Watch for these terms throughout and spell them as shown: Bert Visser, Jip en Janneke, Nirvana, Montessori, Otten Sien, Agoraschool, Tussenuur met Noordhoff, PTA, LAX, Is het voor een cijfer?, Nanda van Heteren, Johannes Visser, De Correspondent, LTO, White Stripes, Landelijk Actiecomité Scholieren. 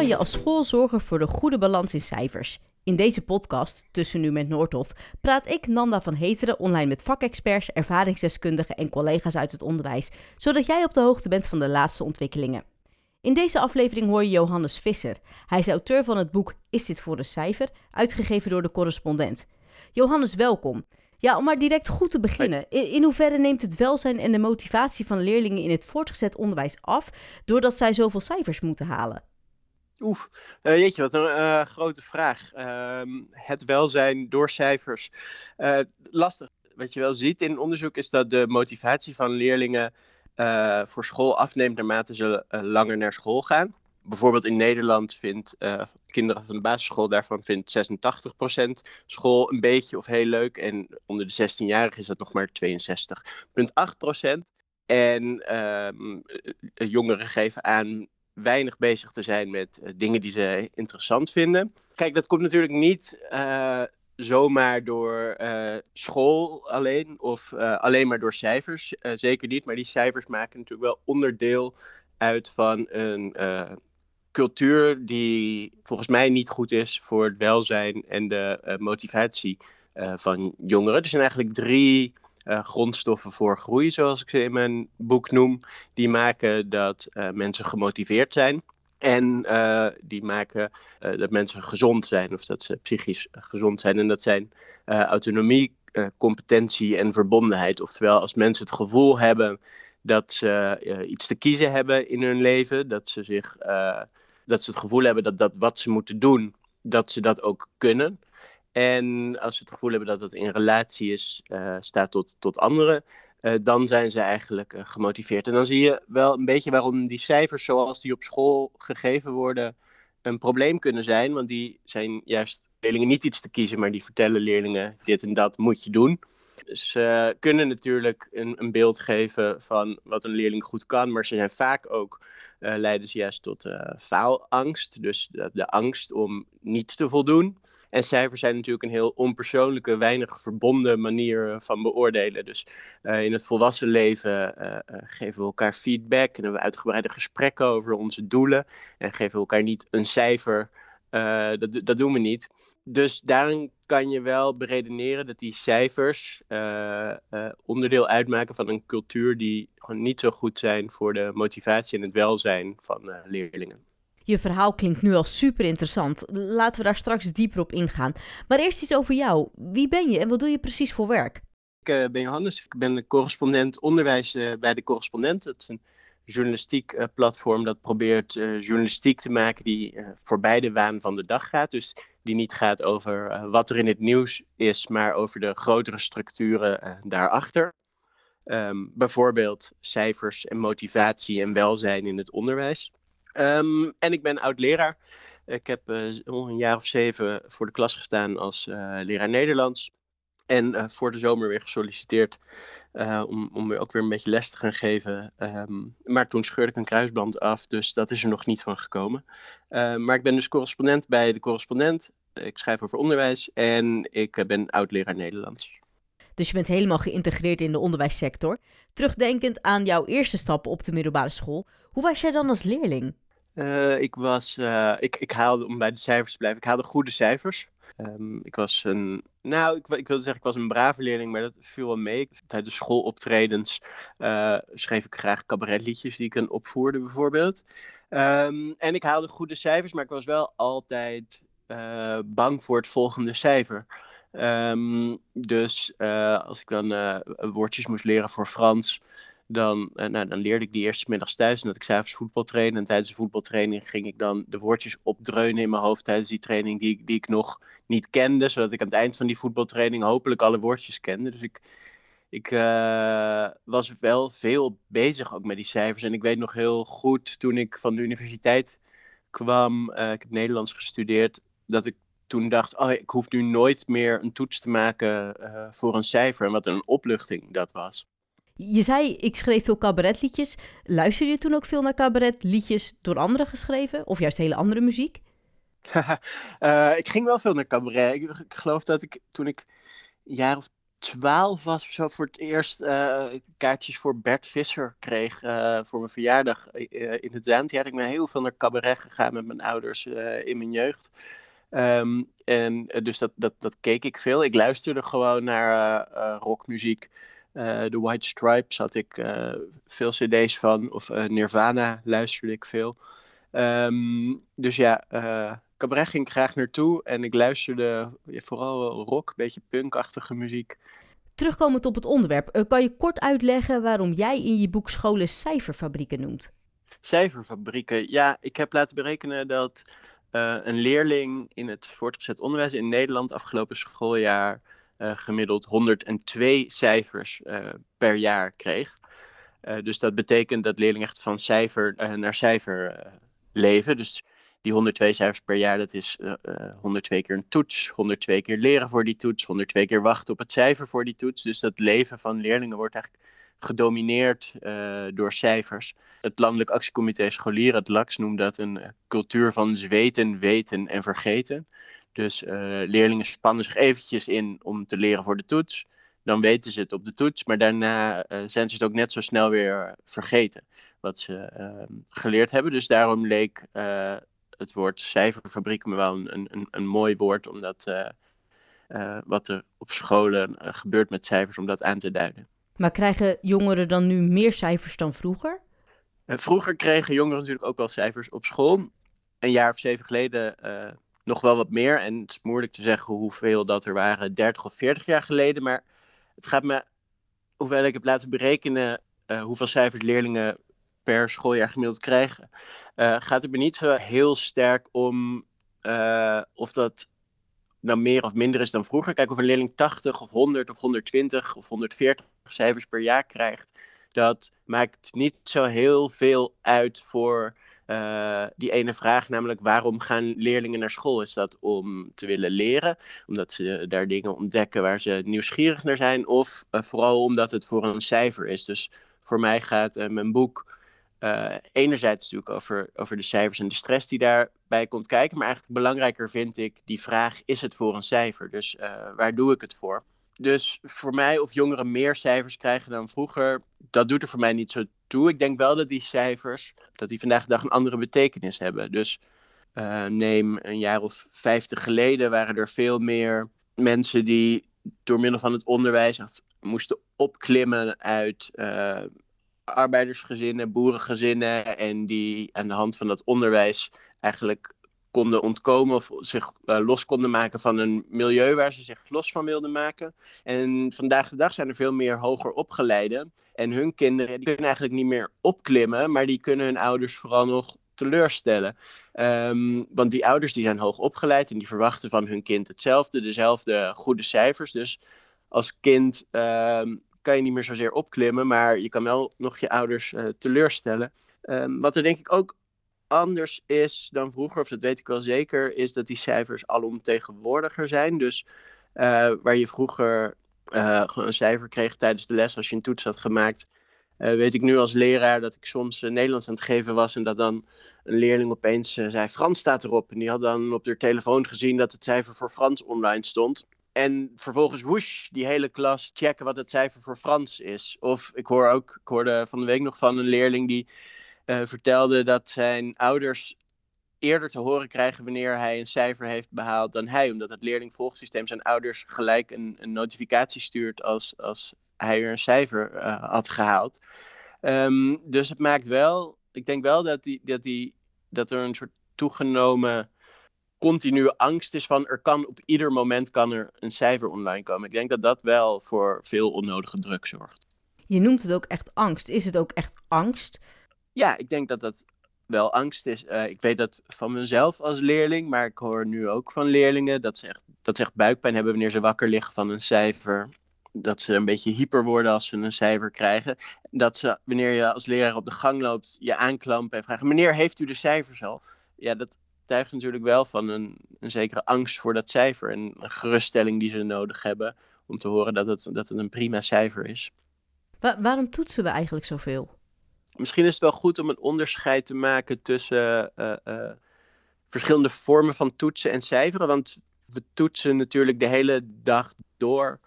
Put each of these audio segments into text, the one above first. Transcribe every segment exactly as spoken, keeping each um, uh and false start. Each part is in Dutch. kan je als school zorgen voor de goede balans in cijfers? In deze podcast, Tussenuur met Noordhoff, praat ik, Nanda van Heteren, online met vakexperts, ervaringsdeskundigen en collega's uit het onderwijs, zodat jij op de hoogte bent van de laatste ontwikkelingen. In deze aflevering hoor je Johannes Visser. Hij is auteur van het boek Is dit voor een cijfer?, uitgegeven door De Correspondent. Johannes, welkom. Ja, om maar direct goed te beginnen. In, in hoeverre neemt het welzijn en de motivatie van leerlingen in het voortgezet onderwijs af, doordat zij zoveel cijfers moeten halen? Oeh, uh, jeetje, wat een uh, grote vraag. Uh, het welzijn door cijfers. Uh, lastig. Wat je wel ziet in onderzoek is dat de motivatie van leerlingen uh, voor school afneemt naarmate ze uh, langer naar school gaan. Bijvoorbeeld in Nederland vindt uh, kinderen van de basisschool, daarvan vindt zesentachtig procent school een beetje of heel leuk. En onder de zestienjarigen is dat nog maar tweeënzestig komma acht procent. En uh, jongeren geven aan weinig bezig te zijn met uh, dingen die ze interessant vinden. Kijk, dat komt natuurlijk niet uh, zomaar door uh, school alleen of uh, alleen maar door cijfers. Uh, zeker niet, maar die cijfers maken natuurlijk wel onderdeel uit van een uh, cultuur die volgens mij niet goed is voor het welzijn en de uh, motivatie uh, van jongeren. Er zijn eigenlijk drie uh, grondstoffen voor groei, zoals ik ze in mijn boek noem. Die maken dat uh, mensen gemotiveerd zijn en uh, die maken uh, dat mensen gezond zijn of dat ze psychisch gezond zijn. En dat zijn uh, autonomie, uh, competentie en verbondenheid. Oftewel, als mensen het gevoel hebben dat ze uh, iets te kiezen hebben in hun leven, dat ze, zich, uh, dat ze het gevoel hebben dat, dat wat ze moeten doen, dat ze dat ook kunnen. En als ze het gevoel hebben dat dat in relatie is, uh, staat tot, tot anderen, uh, dan zijn ze eigenlijk uh, gemotiveerd. En dan zie je wel een beetje waarom die cijfers zoals die op school gegeven worden een probleem kunnen zijn. Want die zijn juist leerlingen niet iets te kiezen, maar die vertellen leerlingen dit en dat moet je doen. Ze kunnen natuurlijk een, een beeld geven van wat een leerling goed kan, maar ze zijn vaak ook, uh, leiden ze juist tot uh, faalangst. Dus de, de angst om niet te voldoen. En cijfers zijn natuurlijk een heel onpersoonlijke, weinig verbonden manier van beoordelen. Dus uh, in het volwassen leven uh, uh, geven we elkaar feedback en hebben we uitgebreide gesprekken over onze doelen. En geven we elkaar niet een cijfer. Uh, dat, dat doen we niet. Dus daarin kan je wel beredeneren dat die cijfers uh, uh, onderdeel uitmaken van een cultuur die gewoon niet zo goed zijn voor de motivatie en het welzijn van uh, leerlingen. Je verhaal klinkt nu al super interessant. Laten we daar straks dieper op ingaan. Maar eerst iets over jou. Wie ben je en wat doe je precies voor werk? Ik uh, ben Johannes. Ik ben de correspondent onderwijs uh, bij De Correspondent. Dat is een journalistiek uh, platform dat probeert uh, journalistiek te maken die uh, voorbij de waan van de dag gaat. Dus die niet gaat over uh, wat er in het nieuws is, maar over de grotere structuren uh, daarachter. Um, bijvoorbeeld cijfers en motivatie en welzijn in het onderwijs. Um, en ik ben oud-leraar. Ik heb uh, een jaar of zeven voor de klas gestaan als uh, leraar Nederlands. En uh, voor de zomer weer gesolliciteerd uh, om, om ook weer een beetje les te gaan geven. Um, maar toen scheurde ik een kruisband af, dus dat is er nog niet van gekomen. Uh, maar ik ben dus correspondent bij De Correspondent. Ik schrijf over onderwijs en ik uh, ben oud-leraar Nederlands. Dus je bent helemaal geïntegreerd in de onderwijssector. Terugdenkend aan jouw eerste stappen op de middelbare school, hoe was jij dan als leerling? Uh, ik was, uh, ik, ik haalde, om bij de cijfers te blijven, ik haalde goede cijfers. Um, ik was een, nou, ik, ik wilde zeggen, ik was een brave leerling, maar dat viel wel mee. Tijdens schooloptredens uh, schreef ik graag cabaretliedjes die ik dan opvoerde bijvoorbeeld. Um, en ik haalde goede cijfers, maar ik was wel altijd uh, bang voor het volgende cijfer. Um, dus uh, als ik dan uh, woordjes moest leren voor Frans, Dan, nou, dan leerde ik die eerst 's middags thuis en dat ik 's avonds voetbal trainde. En tijdens de voetbaltraining ging ik dan de woordjes opdreunen in mijn hoofd tijdens die training die, die ik nog niet kende. Zodat ik aan het eind van die voetbaltraining hopelijk alle woordjes kende. Dus ik, ik uh, was wel veel bezig ook met die cijfers. En ik weet nog heel goed, toen ik van de universiteit kwam, uh, ik heb Nederlands gestudeerd, dat ik toen dacht, oh, ik hoef nu nooit meer een toets te maken uh, voor een cijfer. En wat een opluchting dat was. Je zei, ik schreef veel cabaretliedjes. Luisterde je toen ook veel naar cabaretliedjes door anderen geschreven? Of juist hele andere muziek? uh, ik ging wel veel naar cabaret. Ik, ik geloof dat ik toen ik een jaar of twaalf was of zo voor het eerst uh, kaartjes voor Bert Visser kreeg uh, voor mijn verjaardag uh, in het Zand. Die had ik me heel veel naar cabaret gegaan met mijn ouders uh, in mijn jeugd. Um, en dus dat, dat, dat keek ik veel. Ik luisterde gewoon naar uh, uh, rockmuziek. Uh, de White Stripes had ik uh, veel cd's van. Of uh, Nirvana luisterde ik veel. Um, dus ja, uh, cabaret ging ik graag naartoe. En ik luisterde vooral rock, een beetje punkachtige muziek. Terugkomend op het onderwerp. Uh, kan je kort uitleggen waarom jij in je boek scholen cijferfabrieken noemt? Cijferfabrieken? Ja, ik heb laten berekenen dat... Uh, een leerling in het voortgezet onderwijs in Nederland afgelopen schooljaar uh, gemiddeld honderdtwee cijfers uh, per jaar kreeg. Uh, dus dat betekent dat leerlingen echt van cijfer uh, naar cijfer uh, leven. Dus die honderdtwee cijfers per jaar, dat is uh, honderdtwee keer een toets, honderdtwee keer leren voor die toets, honderdtwee keer wachten op het cijfer voor die toets. Dus dat leven van leerlingen wordt eigenlijk gedomineerd uh, door cijfers. Het Landelijk Actiecomité Scholieren, het L A X, noemt dat een cultuur van zweten, weten en vergeten. Dus uh, leerlingen spannen zich eventjes in om te leren voor de toets. Dan weten ze het op de toets, maar daarna uh, zijn ze het ook net zo snel weer vergeten wat ze uh, geleerd hebben. Dus daarom leek uh, het woord cijferfabriek me wel een, een, een mooi woord, omdat uh, uh, wat er op scholen uh, gebeurt met cijfers, om dat aan te duiden. Maar krijgen jongeren dan nu meer cijfers dan vroeger? Vroeger kregen jongeren natuurlijk ook wel cijfers op school. Een jaar of zeven geleden uh, nog wel wat meer. En het is moeilijk te zeggen hoeveel dat er waren dertig of veertig jaar geleden. Maar het gaat me, hoewel ik heb laten berekenen uh, hoeveel cijfers leerlingen per schooljaar gemiddeld krijgen, Uh, gaat het me niet zo heel sterk om uh, of dat nou meer of minder is dan vroeger. Kijk, of een leerling tachtig of honderd of honderdtwintig of honderdveertig cijfers per jaar krijgt, dat maakt niet zo heel veel uit voor uh, die ene vraag, namelijk waarom gaan leerlingen naar school? Is dat om te willen leren, omdat ze daar dingen ontdekken waar ze nieuwsgierig naar zijn, of uh, vooral omdat het voor een cijfer is? Dus voor mij gaat uh, mijn boek Uh, enerzijds natuurlijk over, over de cijfers en de stress die daarbij komt kijken. Maar eigenlijk belangrijker vind ik die vraag, is het voor een cijfer? Dus uh, waar doe ik het voor? Dus voor mij, of jongeren meer cijfers krijgen dan vroeger, dat doet er voor mij niet zo toe. Ik denk wel dat die cijfers, dat die vandaag de dag een andere betekenis hebben. Dus uh, neem een jaar of vijftig geleden waren er veel meer mensen die door middel van het onderwijs echt moesten opklimmen uit Uh, arbeidersgezinnen, boerengezinnen, en die aan de hand van dat onderwijs eigenlijk konden ontkomen of zich uh, los konden maken van een milieu waar ze zich los van wilden maken. En vandaag de dag zijn er veel meer hoger opgeleiden en hun kinderen die kunnen eigenlijk niet meer opklimmen, maar die kunnen hun ouders vooral nog teleurstellen. Um, want die ouders die zijn hoog opgeleid en die verwachten van hun kind hetzelfde, dezelfde goede cijfers. Dus als kind Uh, kan je niet meer zozeer opklimmen, maar je kan wel nog je ouders uh, teleurstellen. Um, wat er denk ik ook anders is dan vroeger, of dat weet ik wel zeker, is dat die cijfers alomtegenwoordiger zijn. Dus uh, waar je vroeger uh, een cijfer kreeg tijdens de les als je een toets had gemaakt, Uh, weet ik nu als leraar dat ik soms uh, Nederlands aan het geven was en dat dan een leerling opeens uh, zei, Frans staat erop. En die had dan op haar telefoon gezien dat het cijfer voor Frans online stond. En vervolgens woesh, die hele klas checken wat het cijfer voor Frans is. Of ik hoor ook, ik hoorde van de week nog van een leerling die uh, vertelde dat zijn ouders eerder te horen krijgen wanneer hij een cijfer heeft behaald dan hij. Omdat het leerlingvolgsysteem zijn ouders gelijk een, een notificatie stuurt als, als hij er een cijfer uh, had gehaald. Um, dus het maakt wel, ik denk wel dat, die, dat, die, dat er een soort toegenomen continue angst is van, er kan op ieder moment kan er een cijfer online komen. Ik denk dat dat wel voor veel onnodige druk zorgt. Je noemt het ook echt angst. Is het ook echt angst? Ja, ik denk dat dat wel angst is. Uh, ik weet dat van mezelf als leerling, maar ik hoor nu ook van leerlingen dat ze echt, dat ze echt buikpijn hebben wanneer ze wakker liggen van een cijfer. Dat ze een beetje hyper worden als ze een cijfer krijgen. Dat ze, wanneer je als leraar op de gang loopt, je aanklampen en vragen, meneer, heeft u de cijfers al? Ja, dat getuigt natuurlijk wel van een, een zekere angst voor dat cijfer en een geruststelling die ze nodig hebben om te horen dat het, dat het een prima cijfer is. Wa- waarom toetsen we eigenlijk zoveel? Misschien is het wel goed om een onderscheid te maken tussen uh, uh, verschillende vormen van toetsen en cijferen, want we toetsen natuurlijk de hele dag door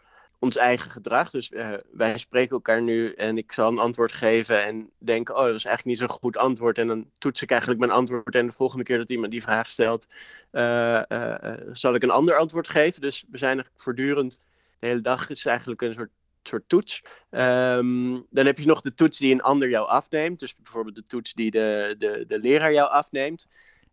ons eigen gedrag. Dus uh, wij spreken elkaar nu en ik zal een antwoord geven en denken, oh, dat is eigenlijk niet zo'n goed antwoord. En dan toets ik eigenlijk mijn antwoord en de volgende keer dat iemand die vraag stelt, uh, uh, zal ik een ander antwoord geven. Dus we zijn eigenlijk voortdurend, de hele dag is eigenlijk een soort, soort toets. Um, dan heb je nog de toets die een ander jou afneemt. Dus bijvoorbeeld de toets die de, de, de leraar jou afneemt.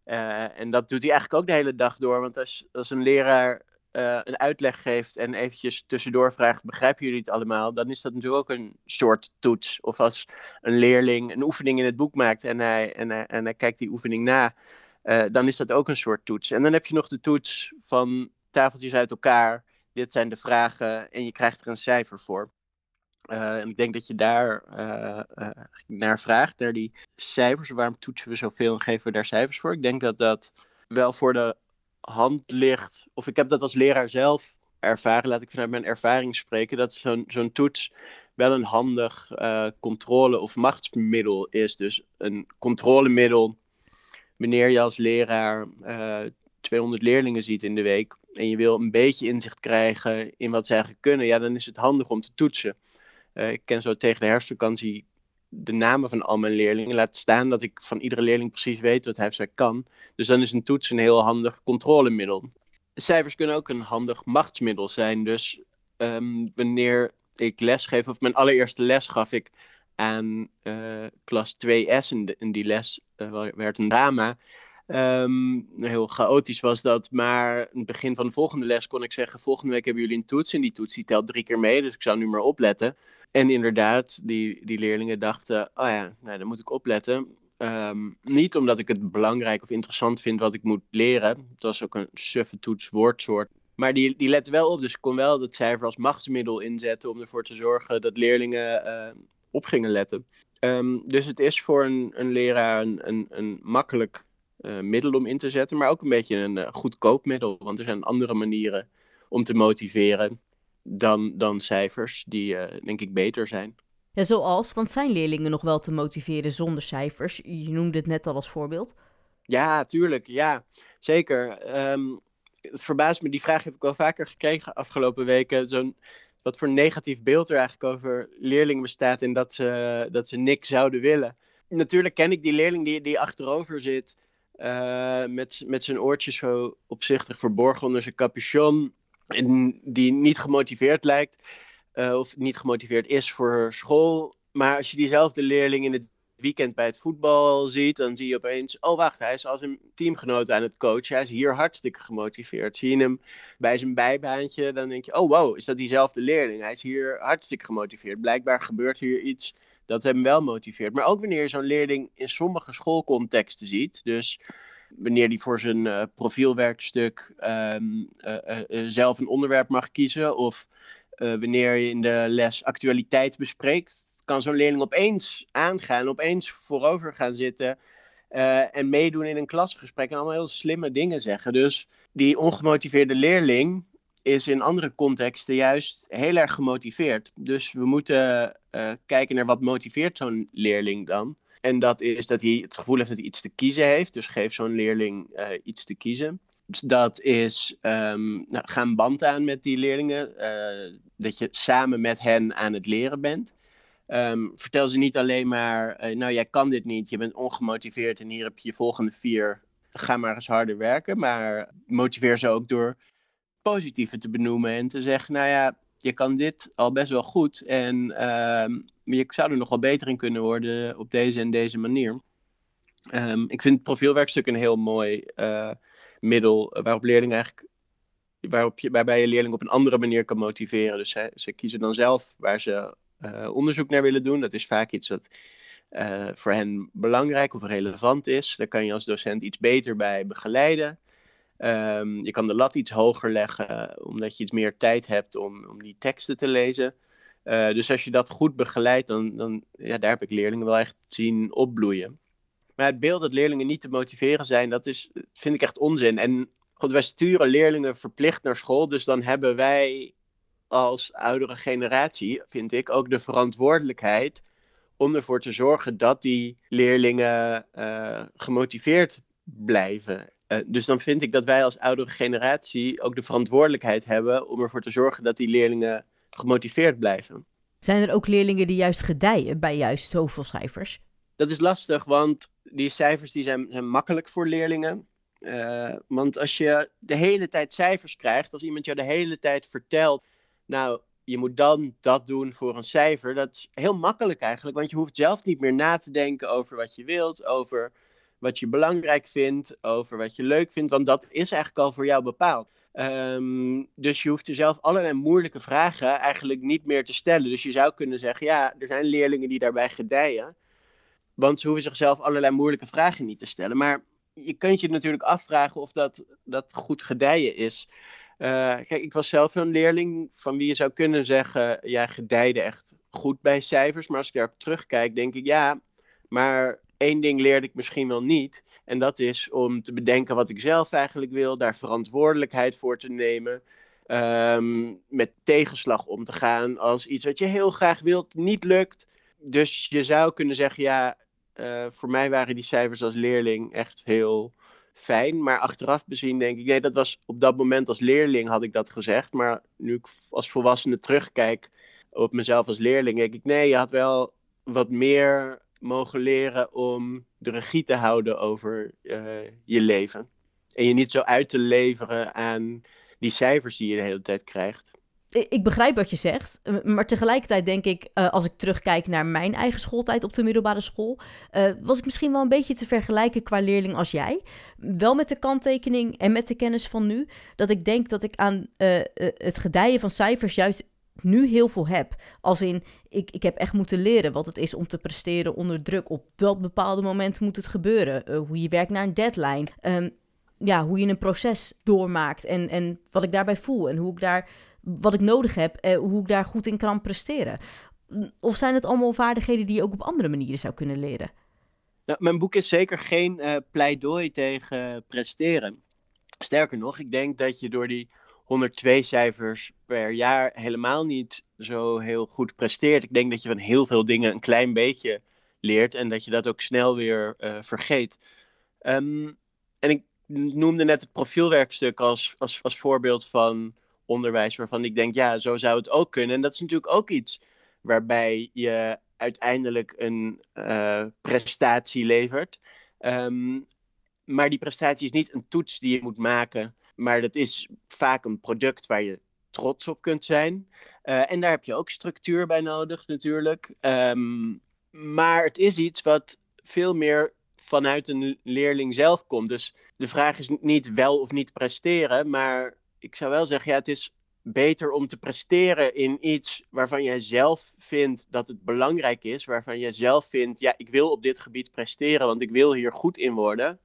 Uh, en dat doet hij eigenlijk ook de hele dag door, want als, als een leraar Uh, een uitleg geeft en eventjes tussendoor vraagt, begrijpen jullie het allemaal? Dan is dat natuurlijk ook een soort toets. Of als een leerling een oefening in het boek maakt en hij, en hij, en hij kijkt die oefening na, uh, dan is dat ook een soort toets. En dan heb je nog de toets van tafeltjes uit elkaar, dit zijn de vragen en je krijgt er een cijfer voor. Uh, en ik denk dat je daar uh, uh, naar vraagt, naar die cijfers. Waarom toetsen we zoveel en geven we daar cijfers voor? Ik denk dat dat wel voor de hand ligt, of ik heb dat als leraar zelf ervaren, laat ik vanuit mijn ervaring spreken, dat zo'n, zo'n toets wel een handig uh, controle- of machtsmiddel is. Dus een controlemiddel, wanneer je als leraar uh, tweehonderd leerlingen ziet in de week en je wil een beetje inzicht krijgen in wat zij eigenlijk kunnen, ja, dan is het handig om te toetsen. Uh, ik ken zo tegen de herfstvakantie de namen van al mijn leerlingen, laat staan dat ik van iedere leerling precies weet wat hij of zij kan. Dus dan is een toets een heel handig controlemiddel. Cijfers kunnen ook een handig machtsmiddel zijn. Dus um, wanneer ik lesgeef, of mijn allereerste les gaf ik aan uh, klas twee S. En, en die les uh, werd een drama. Um, heel chaotisch was dat, maar aan het begin van de volgende les kon ik zeggen, volgende week hebben jullie een toets en die toets die telt drie keer mee, dus ik zou nu maar opletten. En inderdaad, die, die leerlingen dachten, oh ja, nou, dan moet ik opletten. Um, niet omdat ik het belangrijk of interessant vind wat ik moet leren, het was ook een suffe toets woordsoort, maar die, die letten wel op, dus ik kon wel dat cijfer als machtsmiddel inzetten om ervoor te zorgen dat leerlingen uh, op gingen letten. Um, dus het is voor een, een leraar een, een, een makkelijk Uh, middel om in te zetten, maar ook een beetje een uh, goedkoop middel, want er zijn andere manieren om te motiveren dan, dan cijfers die uh, denk ik beter zijn. Ja, zoals, want zijn leerlingen nog wel te motiveren zonder cijfers? Je noemde het net al als voorbeeld. Ja, tuurlijk, ja, zeker. Um, het verbaast me, die vraag heb ik wel vaker gekregen afgelopen weken, zo'n wat voor negatief beeld er eigenlijk over leerlingen bestaat en dat ze, dat ze niks zouden willen. Natuurlijk ken ik die leerling die, die achterover zit, Uh, met, met zijn oortjes zo opzichtig verborgen onder zijn capuchon, en die niet gemotiveerd lijkt uh, of niet gemotiveerd is voor school. Maar als je diezelfde leerling in het weekend bij het voetbal ziet, dan zie je opeens, oh wacht, hij is als een teamgenoot aan het coachen, hij is hier hartstikke gemotiveerd. Zie je hem bij zijn bijbaantje, dan denk je, oh wow, is dat diezelfde leerling? Hij is hier hartstikke gemotiveerd. Blijkbaar gebeurt hier iets dat hem wel motiveert. Maar ook wanneer je zo'n leerling in sommige schoolcontexten ziet. Dus wanneer die voor zijn uh, profielwerkstuk um, uh, uh, uh, zelf een onderwerp mag kiezen. Of uh, wanneer je in de les actualiteit bespreekt. Kan zo'n leerling opeens aangaan. Opeens voorover gaan zitten. Uh, en meedoen in een klasgesprek. En allemaal heel slimme dingen zeggen. Dus die ongemotiveerde leerling is in andere contexten juist heel erg gemotiveerd. Dus we moeten uh, kijken naar wat motiveert zo'n leerling dan. En dat is dat hij het gevoel heeft dat hij iets te kiezen heeft. Dus geef zo'n leerling uh, iets te kiezen. Dus dat is, um, nou, ga een band aan met die leerlingen. Uh, dat je samen met hen aan het leren bent. Um, vertel ze niet alleen maar, uh, nou jij kan dit niet, je bent ongemotiveerd en hier heb je je volgende vier. Ga maar eens harder werken. Maar motiveer ze ook door positieve te benoemen en te zeggen, nou ja, je kan dit al best wel goed en um, je zou er nog wel beter in kunnen worden op deze en deze manier. Um, ik vind het profielwerkstuk een heel mooi uh, middel waarop leerlingen eigenlijk, waarop je, waarbij je leerling op een andere manier kan motiveren. Dus hè, ze kiezen dan zelf waar ze uh, onderzoek naar willen doen. Dat is vaak iets dat uh, voor hen belangrijk of relevant is. Daar kan je als docent iets beter bij begeleiden. Um, je kan de lat iets hoger leggen, omdat je iets meer tijd hebt om, om die teksten te lezen. Uh, dus als je dat goed begeleidt, dan, dan ja, daar heb ik leerlingen wel echt zien opbloeien. Maar het beeld dat leerlingen niet te motiveren zijn, dat is, vind ik echt onzin. En God, wij sturen leerlingen verplicht naar school, dus dan hebben wij als oudere generatie, vind ik, ook de verantwoordelijkheid om ervoor te zorgen dat die leerlingen uh, gemotiveerd blijven. Uh, dus dan vind ik dat wij als oudere generatie ook de verantwoordelijkheid hebben om ervoor te zorgen dat die leerlingen gemotiveerd blijven. Zijn er ook leerlingen die juist gedijen bij juist zoveel cijfers? Dat is lastig, want die cijfers die zijn, zijn makkelijk voor leerlingen. Uh, want als je de hele tijd cijfers krijgt, als iemand jou de hele tijd vertelt, nou, je moet dan dat doen voor een cijfer, dat is heel makkelijk eigenlijk, want je hoeft zelf niet meer na te denken over wat je wilt, over wat je belangrijk vindt, over wat je leuk vindt, want dat is eigenlijk al voor jou bepaald. Um, dus je hoeft er zelf allerlei moeilijke vragen eigenlijk niet meer te stellen. Dus je zou kunnen zeggen, ja, er zijn leerlingen die daarbij gedijen, want ze hoeven zichzelf allerlei moeilijke vragen niet te stellen. Maar je kunt je natuurlijk afvragen of dat, dat goed gedijen is. Uh, kijk, ik was zelf een leerling van wie je zou kunnen zeggen, ja, gedijde echt goed bij cijfers. Maar als ik daarop terugkijk, denk ik, ja, maar één ding leerde ik misschien wel niet. En dat is om te bedenken wat ik zelf eigenlijk wil, daar verantwoordelijkheid voor te nemen. Um, met tegenslag om te gaan als iets wat je heel graag wilt niet lukt. Dus je zou kunnen zeggen, ja, uh, voor mij waren die cijfers als leerling echt heel fijn. Maar achteraf bezien denk ik, nee, dat was op dat moment als leerling had ik dat gezegd. Maar nu ik als volwassene terugkijk op mezelf als leerling, denk ik, nee, je had wel wat meer mogen leren om de regie te houden over uh, je leven. En je niet zo uit te leveren aan die cijfers die je de hele tijd krijgt. Ik begrijp wat je zegt, maar tegelijkertijd denk ik, uh, als ik terugkijk naar mijn eigen schooltijd op de middelbare school, uh, was ik misschien wel een beetje te vergelijken qua leerling als jij. Wel met de kanttekening en met de kennis van nu, dat ik denk dat ik aan uh, uh, het gedijen van cijfers juist nu heel veel heb. Als in, ik, ik heb echt moeten leren wat het is om te presteren onder druk. Op dat bepaalde moment moet het gebeuren. Uh, hoe je werkt naar een deadline. Um, ja, hoe je een proces doormaakt. En, en wat ik daarbij voel. En hoe ik daar, wat ik nodig heb. Uh, hoe ik daar goed in kan presteren. Of zijn het allemaal vaardigheden die je ook op andere manieren zou kunnen leren? Nou, mijn boek is zeker geen uh, pleidooi tegen uh, presteren. Sterker nog, ik denk dat je door die honderdtwee cijfers per jaar helemaal niet zo heel goed presteert. Ik denk dat je van heel veel dingen een klein beetje leert en dat je dat ook snel weer uh, vergeet. Um, en ik noemde net het profielwerkstuk als, als, als voorbeeld van onderwijs waarvan ik denk, ja, zo zou het ook kunnen. En dat is natuurlijk ook iets waarbij je uiteindelijk een uh, prestatie levert. Um, maar die prestatie is niet een toets die je moet maken, maar dat is vaak een product waar je trots op kunt zijn. Uh, en daar heb je ook structuur bij nodig natuurlijk. Um, maar het is iets wat veel meer vanuit een leerling zelf komt. Dus de vraag is niet wel of niet presteren. Maar ik zou wel zeggen, ja, het is beter om te presteren in iets waarvan jij zelf vindt dat het belangrijk is. Waarvan jij zelf vindt, ja, ik wil op dit gebied presteren, want ik wil hier goed in worden.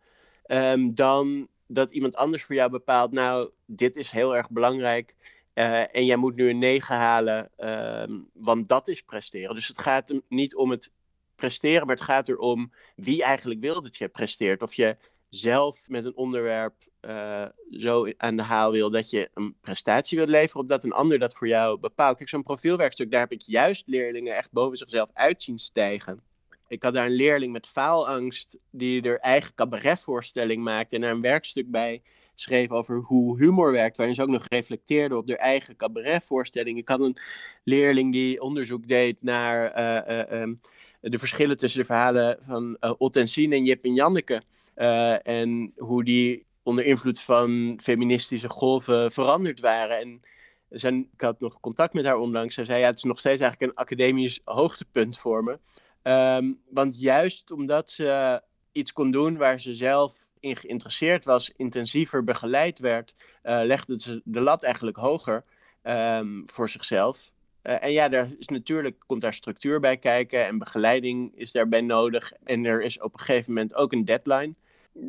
Um, dan dat iemand anders voor jou bepaalt, nou, dit is heel erg belangrijk uh, en jij moet nu een negen halen, uh, want dat is presteren. Dus het gaat niet om het presteren, maar het gaat erom wie eigenlijk wil dat je presteert. Of je zelf met een onderwerp uh, zo aan de haal wil dat je een prestatie wilt leveren, of dat een ander dat voor jou bepaalt. Kijk, zo'n profielwerkstuk, daar heb ik juist leerlingen echt boven zichzelf uit zien stijgen. Ik had daar een leerling met faalangst die er eigen cabaretvoorstelling maakte en daar een werkstuk bij schreef over hoe humor werkt, waarin ze ook nog reflecteerde op haar eigen cabaretvoorstelling. Ik had een leerling die onderzoek deed naar uh, uh, um, de verschillen tussen de verhalen van uh, Otten Sien en Jip en Janneke uh, en hoe die onder invloed van feministische golven veranderd waren. En zijn, ik had nog contact met haar onlangs. Zij zei, ja, het is nog steeds eigenlijk een academisch hoogtepunt voor me. Um, want juist omdat ze iets kon doen waar ze zelf in geïnteresseerd was, intensiever begeleid werd, uh, legde ze de lat eigenlijk hoger um, voor zichzelf. Uh, en ja, daar is natuurlijk, komt daar structuur bij kijken en begeleiding is daarbij nodig. En er is op een gegeven moment ook een deadline.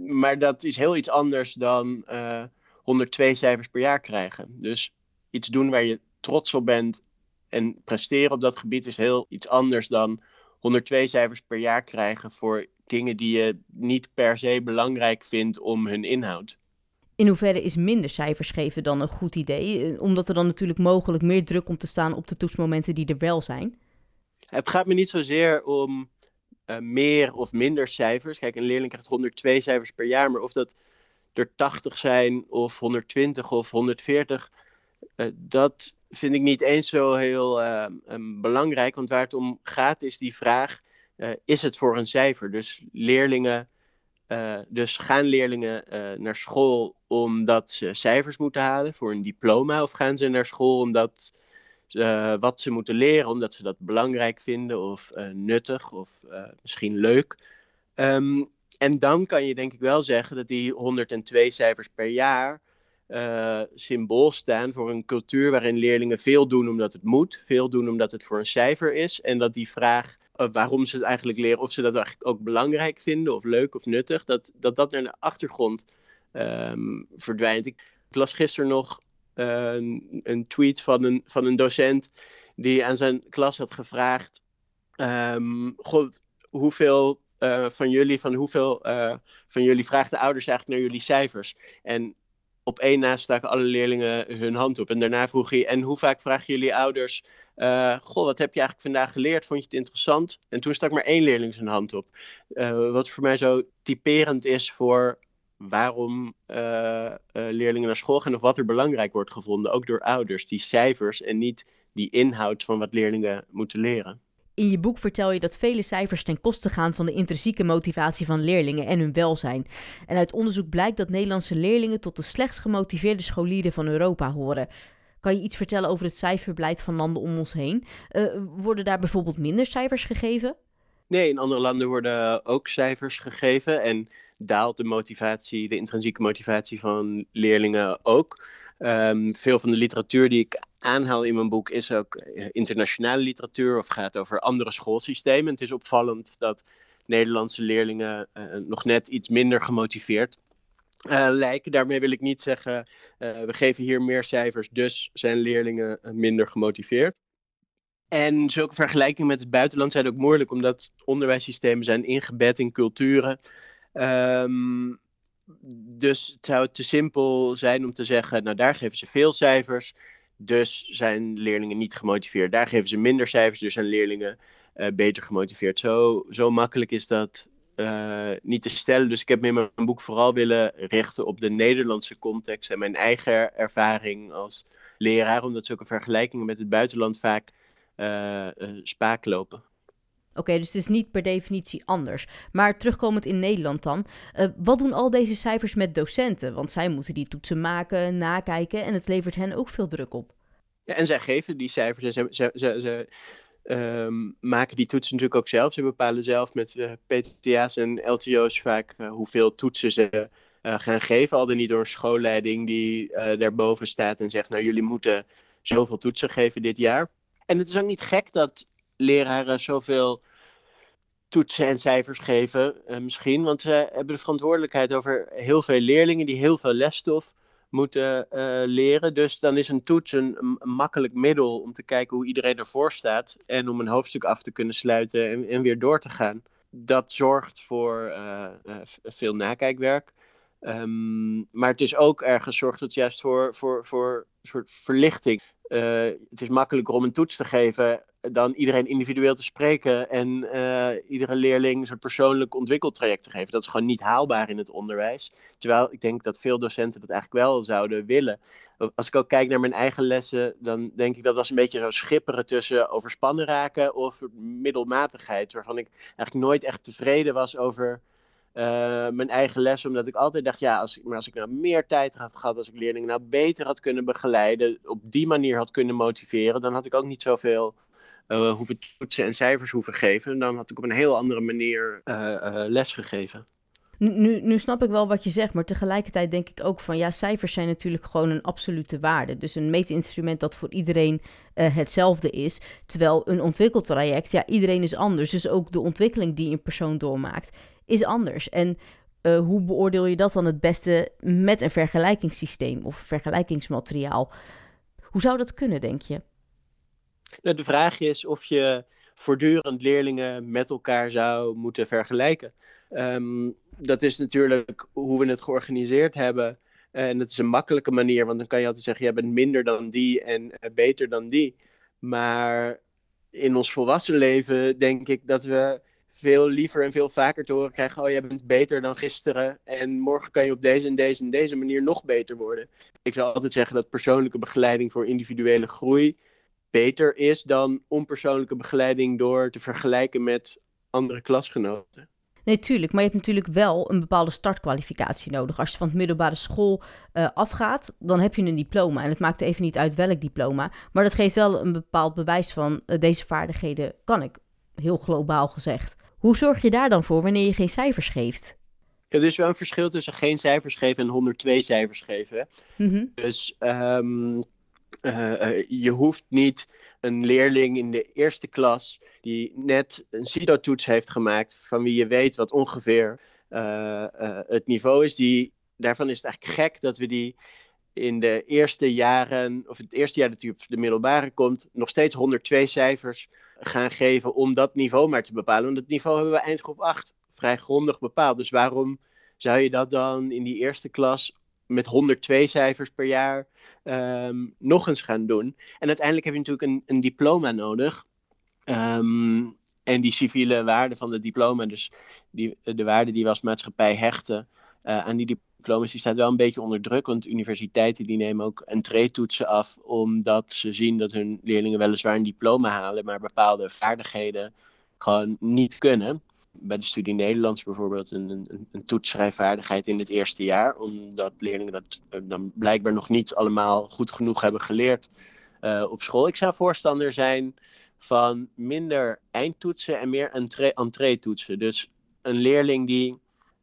Maar dat is heel iets anders dan uh, honderdtwee cijfers per jaar krijgen. Dus iets doen waar je trots op bent en presteren op dat gebied is heel iets anders dan honderdtwee cijfers per jaar krijgen voor dingen die je niet per se belangrijk vindt om hun inhoud. In hoeverre is minder cijfers geven dan een goed idee? Omdat er dan natuurlijk mogelijk meer druk komt te staan op de toetsmomenten die er wel zijn. Het gaat me niet zozeer om uh, meer of minder cijfers. Kijk, een leerling krijgt honderdtwee cijfers per jaar, maar of dat er tachtig zijn of honderdtwintig of honderdveertig... Uh, dat vind ik niet eens zo heel uh, um, belangrijk, want waar het om gaat is die vraag, uh, is het voor een cijfer? Dus leerlingen, uh, dus gaan leerlingen uh, naar school omdat ze cijfers moeten halen voor een diploma, of gaan ze naar school omdat uh, wat ze moeten leren, omdat ze dat belangrijk vinden of uh, nuttig of uh, misschien leuk? Um, en dan kan je denk ik wel zeggen dat die honderdtwee cijfers per jaar Uh, symbool staan voor een cultuur waarin leerlingen veel doen omdat het moet, veel doen omdat het voor een cijfer is, en dat die vraag uh, waarom ze het eigenlijk leren, of ze dat eigenlijk ook belangrijk vinden of leuk of nuttig, dat dat, dat naar de achtergrond um, verdwijnt. Ik, ik las gisteren nog uh, een, een tweet van een, van een docent die aan zijn klas had gevraagd, um, God, hoeveel uh, van jullie, van hoeveel uh, van jullie vraagt de ouders eigenlijk naar jullie cijfers? En op één na staken alle leerlingen hun hand op. En daarna vroeg hij, en hoe vaak vragen jullie ouders, Uh, goh, wat heb je eigenlijk vandaag geleerd? Vond je het interessant? En toen stak maar één leerling zijn hand op. Uh, wat voor mij zo typerend is voor waarom uh, uh, leerlingen naar school gaan, of wat er belangrijk wordt gevonden, ook door ouders. Die cijfers en niet die inhoud van wat leerlingen moeten leren. In je boek vertel je dat vele cijfers ten koste gaan van de intrinsieke motivatie van leerlingen en hun welzijn. En uit onderzoek blijkt dat Nederlandse leerlingen tot de slechtst gemotiveerde scholieren van Europa horen. Kan je iets vertellen over het cijferbeleid van landen om ons heen? Uh, worden daar bijvoorbeeld minder cijfers gegeven? Nee, in andere landen worden ook cijfers gegeven en daalt de motivatie, de intrinsieke motivatie van leerlingen ook. Um, veel van de literatuur die ik aanhaal in mijn boek is ook internationale literatuur of gaat over andere schoolsystemen. Het is opvallend dat Nederlandse leerlingen uh, nog net iets minder gemotiveerd uh, lijken. Daarmee wil ik niet zeggen, uh, we geven hier meer cijfers, dus zijn leerlingen minder gemotiveerd. En zulke vergelijkingen met het buitenland zijn ook moeilijk, omdat onderwijssystemen zijn ingebed in culturen. Um, dus het zou te simpel zijn om te zeggen, nou daar geven ze veel cijfers, dus zijn leerlingen niet gemotiveerd. Daar geven ze minder cijfers, dus zijn leerlingen uh, beter gemotiveerd. Zo, zo makkelijk is dat uh, niet te stellen. Dus ik heb me in mijn boek vooral willen richten op de Nederlandse context en mijn eigen ervaring als leraar, omdat zulke vergelijkingen met het buitenland vaak uh, uh, spaak lopen. Oké, okay, dus het is niet per definitie anders. Maar terugkomend in Nederland dan. Uh, wat doen al deze cijfers met docenten? Want zij moeten die toetsen maken, nakijken en het levert hen ook veel druk op. Ja, en zij geven die cijfers en ze, ze, ze, ze um, maken die toetsen natuurlijk ook zelf. Ze bepalen zelf met uh, P T A's en L T O's vaak uh, hoeveel toetsen ze uh, gaan geven. Al dan niet door een schoolleiding die uh, daarboven staat en zegt, nou jullie moeten zoveel toetsen geven dit jaar. En het is ook niet gek dat leraren zoveel toetsen en cijfers geven uh, misschien. Want ze hebben de verantwoordelijkheid over heel veel leerlingen die heel veel lesstof moeten uh, leren. Dus dan is een toets een, een makkelijk middel om te kijken hoe iedereen ervoor staat. En om een hoofdstuk af te kunnen sluiten en, en weer door te gaan. Dat zorgt voor uh, uh, veel nakijkwerk. Um, maar het is ook ergens zorgt het juist voor, voor, voor een soort verlichting. Uh, het is makkelijker om een toets te geven dan iedereen individueel te spreken en uh, iedere leerling een soort persoonlijk ontwikkeltraject te geven. Dat is gewoon niet haalbaar in het onderwijs. Terwijl ik denk dat veel docenten dat eigenlijk wel zouden willen. Als ik ook kijk naar mijn eigen lessen, dan denk ik dat was een beetje zo schipperen tussen overspannen raken of middelmatigheid. Waarvan ik eigenlijk nooit echt tevreden was over uh, mijn eigen les. Omdat ik altijd dacht, ja, als, maar als ik nou meer tijd had gehad, als ik leerlingen nou beter had kunnen begeleiden, op die manier had kunnen motiveren, dan had ik ook niet zoveel Uh, hoeveel toetsen en cijfers hoeven geven. En dan had ik op een heel andere manier uh, uh, les gegeven. Nu, nu snap ik wel wat je zegt, maar tegelijkertijd denk ik ook van ja, cijfers zijn natuurlijk gewoon een absolute waarde. Dus een meetinstrument dat voor iedereen uh, hetzelfde is. Terwijl een ontwikkeltraject, ja, iedereen is anders. Dus ook de ontwikkeling die een persoon doormaakt, is anders. En uh, hoe beoordeel je dat dan het beste met een vergelijkingssysteem of vergelijkingsmateriaal? Hoe zou dat kunnen, denk je? De vraag is of je voortdurend leerlingen met elkaar zou moeten vergelijken. Um, dat is natuurlijk hoe we het georganiseerd hebben. En dat is een makkelijke manier, want dan kan je altijd zeggen, jij bent minder dan die en beter dan die. Maar in ons volwassen leven denk ik dat we veel liever en veel vaker te horen krijgen, oh, jij bent beter dan gisteren en morgen kan je op deze en deze en deze manier nog beter worden. Ik zou altijd zeggen dat persoonlijke begeleiding voor individuele groei beter is dan onpersoonlijke begeleiding door te vergelijken met andere klasgenoten. Nee, tuurlijk. Maar je hebt natuurlijk wel een bepaalde startkwalificatie nodig. Als je van de middelbare school uh, afgaat, dan heb je een diploma. En het maakt even niet uit welk diploma. Maar dat geeft wel een bepaald bewijs van uh, deze vaardigheden kan ik. Heel globaal gezegd. Hoe zorg je daar dan voor wanneer je geen cijfers geeft? Ja, er is wel een verschil tussen geen cijfers geven en honderdtwee cijfers geven. Hè? Mm-hmm. Dus um, uh, je hoeft niet een leerling in de eerste klas die net een C I T O-toets heeft gemaakt, van wie je weet wat ongeveer uh, uh, het niveau is. Die, daarvan is het eigenlijk gek dat we die in de eerste jaren, of het eerste jaar dat hij op de middelbare komt, nog steeds honderdtwee cijfers gaan geven om dat niveau maar te bepalen. Want dat niveau hebben we eindgroep acht vrij grondig bepaald. Dus waarom zou je dat dan in die eerste klas met honderdtwee cijfers per jaar um, nog eens gaan doen? En uiteindelijk heb je natuurlijk een, een diploma nodig. Um, en die civiele waarde van het diploma, dus die, de waarde die we als maatschappij hechten uh, aan die diploma's, die staat wel een beetje onder druk. Want universiteiten die nemen ook entree-toetsen af, omdat ze zien dat hun leerlingen weliswaar een diploma halen, maar bepaalde vaardigheden gewoon niet kunnen. Bij de studie Nederlands bijvoorbeeld een, een, een toetsschrijfvaardigheid in het eerste jaar, omdat leerlingen dat dan blijkbaar nog niet allemaal goed genoeg hebben geleerd uh, op school. Ik zou voorstander zijn van minder eindtoetsen en meer entree, entree-toetsen. Dus een leerling die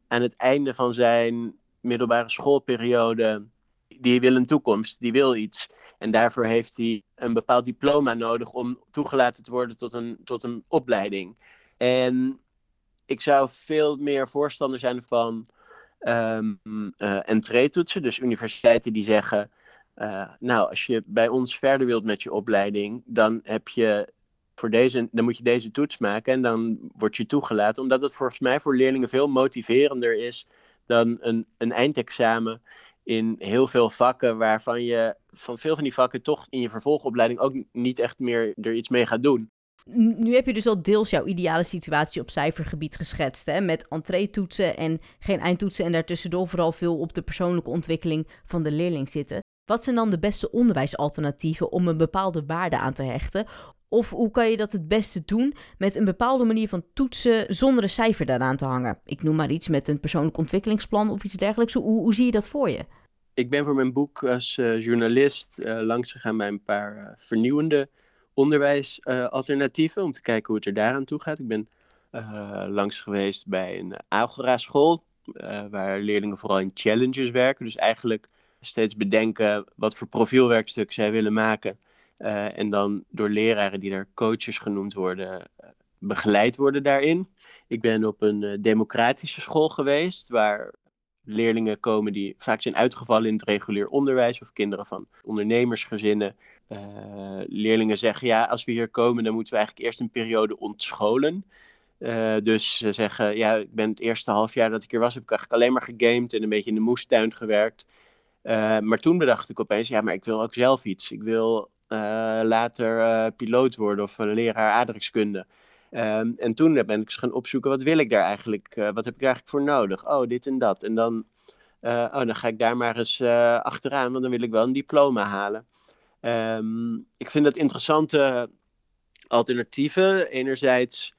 aan het einde van zijn middelbare schoolperiode, die wil een toekomst, die wil iets. En daarvoor heeft hij een bepaald diploma nodig om toegelaten te worden tot een, tot een opleiding. En ik zou veel meer voorstander zijn van um, uh, entree-toetsen. Dus universiteiten die zeggen, uh, nou, als je bij ons verder wilt met je opleiding, dan heb je voor deze, dan moet je deze toets maken en dan word je toegelaten. Omdat het volgens mij voor leerlingen veel motiverender is dan een, een eindexamen in heel veel vakken, waarvan je van veel van die vakken toch in je vervolgopleiding ook niet echt meer er iets mee gaat doen. Nu heb je dus al deels jouw ideale situatie op cijfergebied geschetst, hè? Met entree-toetsen en geen eindtoetsen en daartussendoor vooral veel op de persoonlijke ontwikkeling van de leerling zitten. Wat zijn dan de beste onderwijsalternatieven om een bepaalde waarde aan te hechten? Of hoe kan je dat het beste doen met een bepaalde manier van toetsen zonder een cijfer daaraan te hangen? Ik noem maar iets met een persoonlijk ontwikkelingsplan of iets dergelijks. Hoe, hoe zie je dat voor je? Ik ben voor mijn boek als uh, journalist uh, langs gegaan bij een paar uh, vernieuwende onderwijsalternatieven. Uh, om te kijken hoe het er daaraan toe gaat. Ik ben uh, langs geweest bij een Agoraschool, uh, waar leerlingen vooral in challenges werken. Dus eigenlijk steeds bedenken wat voor profielwerkstuk zij willen maken. Uh, en dan door leraren die daar coaches genoemd worden, uh, begeleid worden daarin. Ik ben op een uh, democratische school geweest, waar leerlingen komen die vaak zijn uitgevallen in het regulier onderwijs, of kinderen van ondernemersgezinnen. Uh, leerlingen zeggen, ja, als we hier komen, dan moeten we eigenlijk eerst een periode ontscholen. Uh, dus ze zeggen, ja, ik ben het eerste half jaar dat ik hier was, heb ik eigenlijk alleen maar gegamed en een beetje in de moestuin gewerkt. Uh, maar toen bedacht ik opeens, ja, maar ik wil ook zelf iets. Ik wil Uh, later uh, piloot worden of uh, leraar aardrijkskunde. Uh, en toen ben ik eens gaan opzoeken, wat wil ik daar eigenlijk, uh, wat heb ik daar eigenlijk voor nodig? Oh, dit en dat. En dan, uh, oh, dan ga ik daar maar eens uh, achteraan, want dan wil ik wel een diploma halen. Um, ik vind dat interessante alternatieven. Enerzijds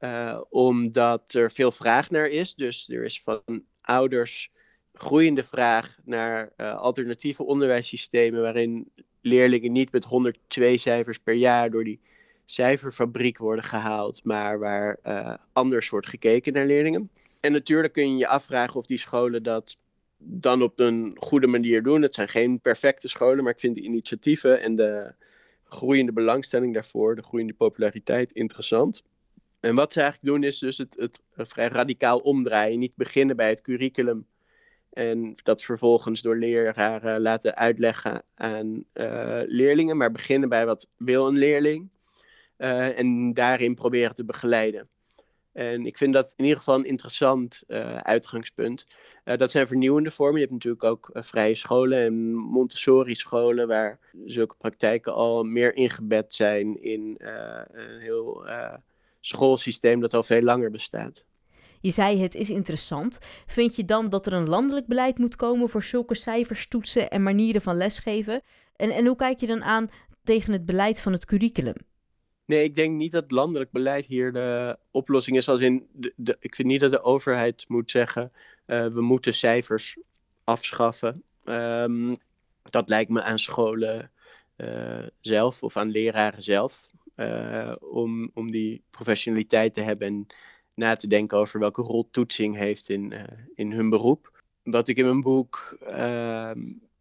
uh, omdat er veel vraag naar is. Dus er is van ouders groeiende vraag naar uh, alternatieve onderwijssystemen waarin leerlingen niet met honderdtwee cijfers per jaar door die cijferfabriek worden gehaald, maar waar uh, anders wordt gekeken naar leerlingen. En natuurlijk kun je je afvragen of die scholen dat dan op een goede manier doen. Het zijn geen perfecte scholen, maar ik vind de initiatieven en de groeiende belangstelling daarvoor, de groeiende populariteit, interessant. En wat ze eigenlijk doen is dus het, het vrij radicaal omdraaien. Niet beginnen bij het curriculum en dat vervolgens door leraren laten uitleggen aan uh, leerlingen. Maar beginnen bij wat wil een leerling. Uh, en daarin proberen te begeleiden. En ik vind dat in ieder geval een interessant uh, uitgangspunt. Uh, dat zijn vernieuwende vormen. Je hebt natuurlijk ook uh, vrije scholen en Montessori-scholen, waar zulke praktijken al meer ingebed zijn in uh, een heel uh, schoolsysteem dat al veel langer bestaat. Je zei het is interessant. Vind je dan dat er een landelijk beleid moet komen voor zulke cijfers, toetsen en manieren van lesgeven? En, en hoe kijk je dan aan tegen het beleid van het curriculum? Nee, ik denk niet dat landelijk beleid hier de oplossing is. Als in de, de, ik vind niet dat de overheid moet zeggen, uh, we moeten cijfers afschaffen. Um, dat lijkt me aan scholen uh, zelf of aan leraren zelf. Uh, om, om die professionaliteit te hebben en na te denken over welke rol toetsing heeft in, uh, in hun beroep. Wat ik in mijn boek uh,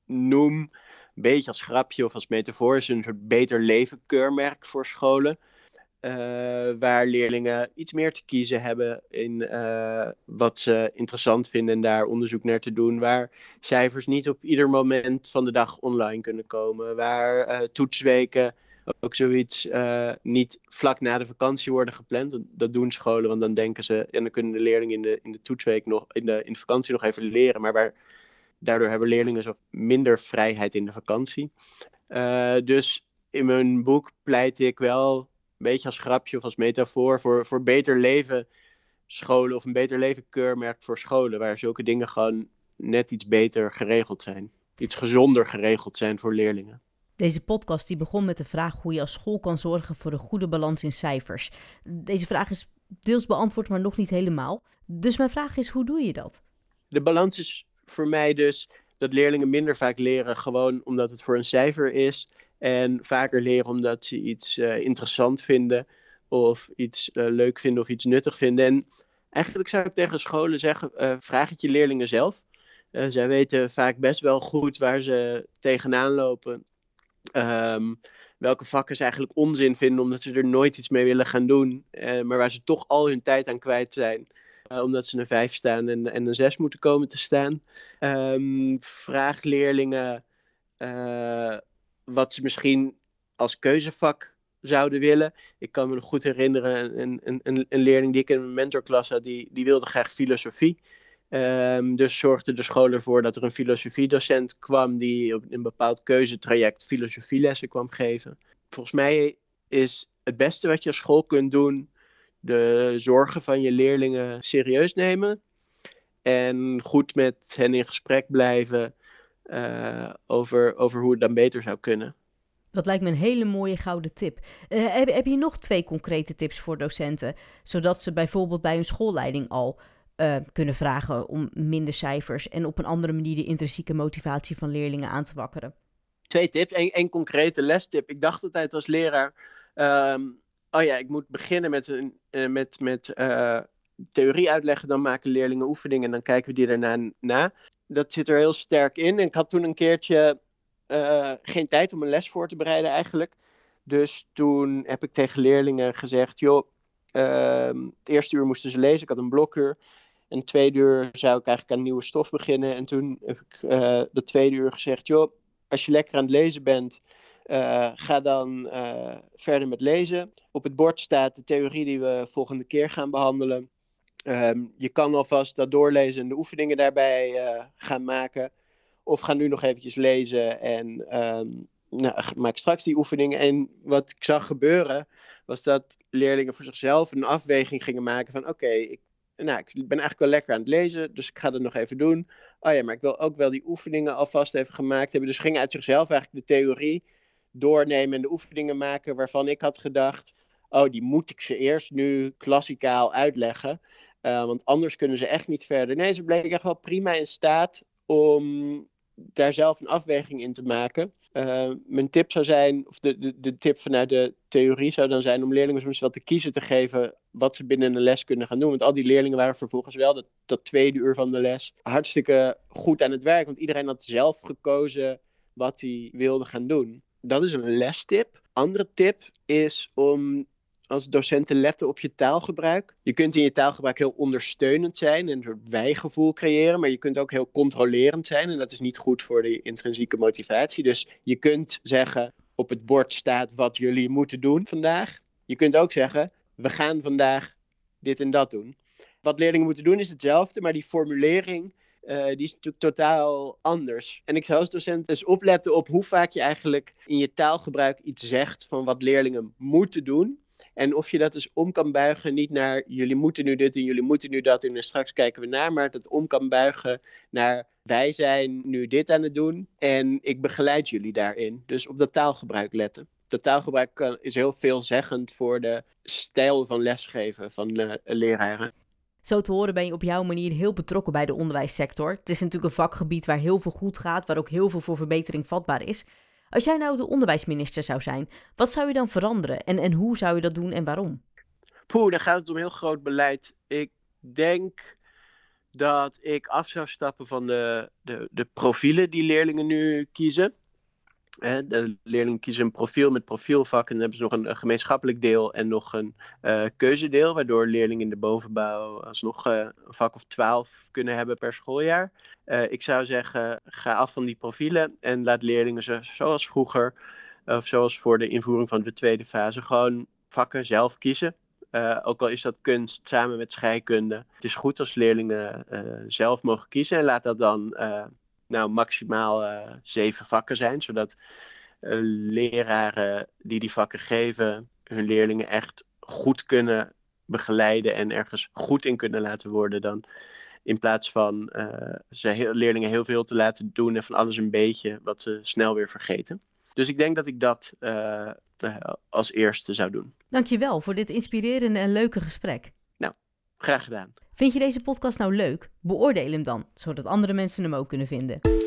noem, een beetje als grapje of als metafoor, is een soort beter leven keurmerk voor scholen. Uh, waar leerlingen iets meer te kiezen hebben in uh, wat ze interessant vinden en daar onderzoek naar te doen. Waar cijfers niet op ieder moment van de dag online kunnen komen. Waar uh, toetsweken ook zoiets uh, niet vlak na de vakantie worden gepland. Dat doen scholen, want dan denken ze, en dan kunnen de leerlingen in de, in de toetsweek nog, in de, in de vakantie nog even leren. Maar waar, daardoor hebben leerlingen zo minder vrijheid in de vakantie. Uh, dus in mijn boek pleit ik wel, een beetje als grapje of als metafoor, voor, voor beter leven scholen of een beter leven keurmerk voor scholen. Waar zulke dingen gewoon net iets beter geregeld zijn. Iets gezonder geregeld zijn voor leerlingen. Deze podcast die begon met de vraag hoe je als school kan zorgen voor een goede balans in cijfers. Deze vraag is deels beantwoord, maar nog niet helemaal. Dus mijn vraag is, hoe doe je dat? De balans is voor mij dus dat leerlingen minder vaak leren gewoon omdat het voor een cijfer is. En vaker leren omdat ze iets uh, interessant vinden of iets uh, leuk vinden of iets nuttig vinden. En eigenlijk zou ik tegen scholen zeggen, uh, vraag het je leerlingen zelf. Uh, zij weten vaak best wel goed waar ze tegenaan lopen. Um, welke vakken ze eigenlijk onzin vinden omdat ze er nooit iets mee willen gaan doen, uh, maar waar ze toch al hun tijd aan kwijt zijn, uh, omdat ze een vijf staan en, en een zes moeten komen te staan. Um, vraag leerlingen uh, wat ze misschien als keuzevak zouden willen. Ik kan me nog goed herinneren, een, een, een, een leerling die ik in mijn mentorklas had, die, die wilde graag filosofie. Um, dus zorgde de school ervoor dat er een filosofiedocent kwam die op een bepaald keuzetraject filosofielessen kwam geven. Volgens mij is het beste wat je als school kunt doen de zorgen van je leerlingen serieus nemen en goed met hen in gesprek blijven uh, over, over hoe het dan beter zou kunnen. Dat lijkt me een hele mooie gouden tip. Uh, heb, heb je nog twee concrete tips voor docenten, zodat ze bijvoorbeeld bij hun schoolleiding al Uh, kunnen vragen om minder cijfers en op een andere manier de intrinsieke motivatie van leerlingen aan te wakkeren? Twee tips. Eén één concrete lestip. Ik dacht altijd als leraar, um, oh ja, ik moet beginnen met, een, uh, met, met uh, theorie uitleggen, dan maken leerlingen oefeningen en dan kijken we die daarna na. Dat zit er heel sterk in. En ik had toen een keertje uh, geen tijd om een les voor te bereiden eigenlijk. Dus toen heb ik tegen leerlingen gezegd, joh, uh, het eerste uur moesten ze lezen, ik had een blokuur. En tweede uur zou ik eigenlijk aan nieuwe stof beginnen. En toen heb ik uh, de tweede uur gezegd, joh, als je lekker aan het lezen bent, uh, ga dan uh, verder met lezen. Op het bord staat de theorie die we volgende keer gaan behandelen. Um, je kan alvast dat doorlezen en de oefeningen daarbij uh, gaan maken. Of ga nu nog eventjes lezen en um, nou, maak straks die oefeningen. En wat ik zag gebeuren, was dat leerlingen voor zichzelf een afweging gingen maken van, oké, okay, ik... Nou, ik ben eigenlijk wel lekker aan het lezen, dus ik ga dat nog even doen. Oh ja, maar ik wil ook wel die oefeningen alvast even gemaakt hebben. Dus ging uit zichzelf eigenlijk de theorie doornemen en de oefeningen maken waarvan ik had gedacht, oh, die moet ik ze eerst nu klassikaal uitleggen. Uh, want anders kunnen ze echt niet verder. Nee, ze bleek echt wel prima in staat om daar zelf een afweging in te maken. Uh, mijn tip zou zijn, of de, de, de tip vanuit de theorie zou dan zijn om leerlingen soms wat te kiezen te geven wat ze binnen de les kunnen gaan doen. Want al die leerlingen waren vervolgens wel dat, dat tweede uur van de les hartstikke goed aan het werk. Want iedereen had zelf gekozen wat hij wilde gaan doen. Dat is een lestip. Andere tip is om als docent te letten op je taalgebruik. Je kunt in je taalgebruik heel ondersteunend zijn en een soort wij-gevoel creëren, maar je kunt ook heel controlerend zijn en dat is niet goed voor de intrinsieke motivatie. Dus je kunt zeggen, op het bord staat wat jullie moeten doen vandaag. Je kunt ook zeggen, we gaan vandaag dit en dat doen. Wat leerlingen moeten doen is hetzelfde, maar die formulering uh, die is natuurlijk totaal anders. En ik zou als docent eens opletten op hoe vaak je eigenlijk in je taalgebruik iets zegt van wat leerlingen moeten doen. En of je dat dus om kan buigen, niet naar jullie moeten nu dit en jullie moeten nu dat en dan straks kijken we naar, maar dat om kan buigen naar wij zijn nu dit aan het doen en ik begeleid jullie daarin. Dus op dat taalgebruik letten. Dat taalgebruik kan, is heel veelzeggend voor de stijl van lesgeven van uh, leraren. Zo te horen ben je op jouw manier heel betrokken bij de onderwijssector. Het is natuurlijk een vakgebied waar heel veel goed gaat, waar ook heel veel voor verbetering vatbaar is. Als jij nou de onderwijsminister zou zijn, wat zou je dan veranderen? En, en hoe zou je dat doen en waarom? Poeh, dan gaat het om heel groot beleid. Ik denk dat ik af zou stappen van de, de, de profielen die leerlingen nu kiezen. De leerlingen kiezen een profiel met profielvakken. Dan hebben ze nog een gemeenschappelijk deel en nog een uh, keuzedeel. Waardoor leerlingen in de bovenbouw alsnog uh, een vak of twaalf kunnen hebben per schooljaar. Uh, ik zou zeggen, ga af van die profielen en laat leerlingen ze zoals vroeger... of zoals voor de invoering van de tweede fase gewoon vakken zelf kiezen. Uh, ook al is dat kunst samen met scheikunde. Het is goed als leerlingen uh, zelf mogen kiezen en laat dat dan... Uh, nou maximaal uh, zeven vakken zijn, zodat uh, leraren die die vakken geven hun leerlingen echt goed kunnen begeleiden en ergens goed in kunnen laten worden dan in plaats van uh, ze heel, leerlingen heel veel te laten doen en van alles een beetje wat ze snel weer vergeten. Dus ik denk dat ik dat uh, uh, als eerste zou doen. Dankjewel voor dit inspirerende en leuke gesprek. Nou, graag gedaan. Vind je deze podcast nou leuk? Beoordeel hem dan, zodat andere mensen hem ook kunnen vinden.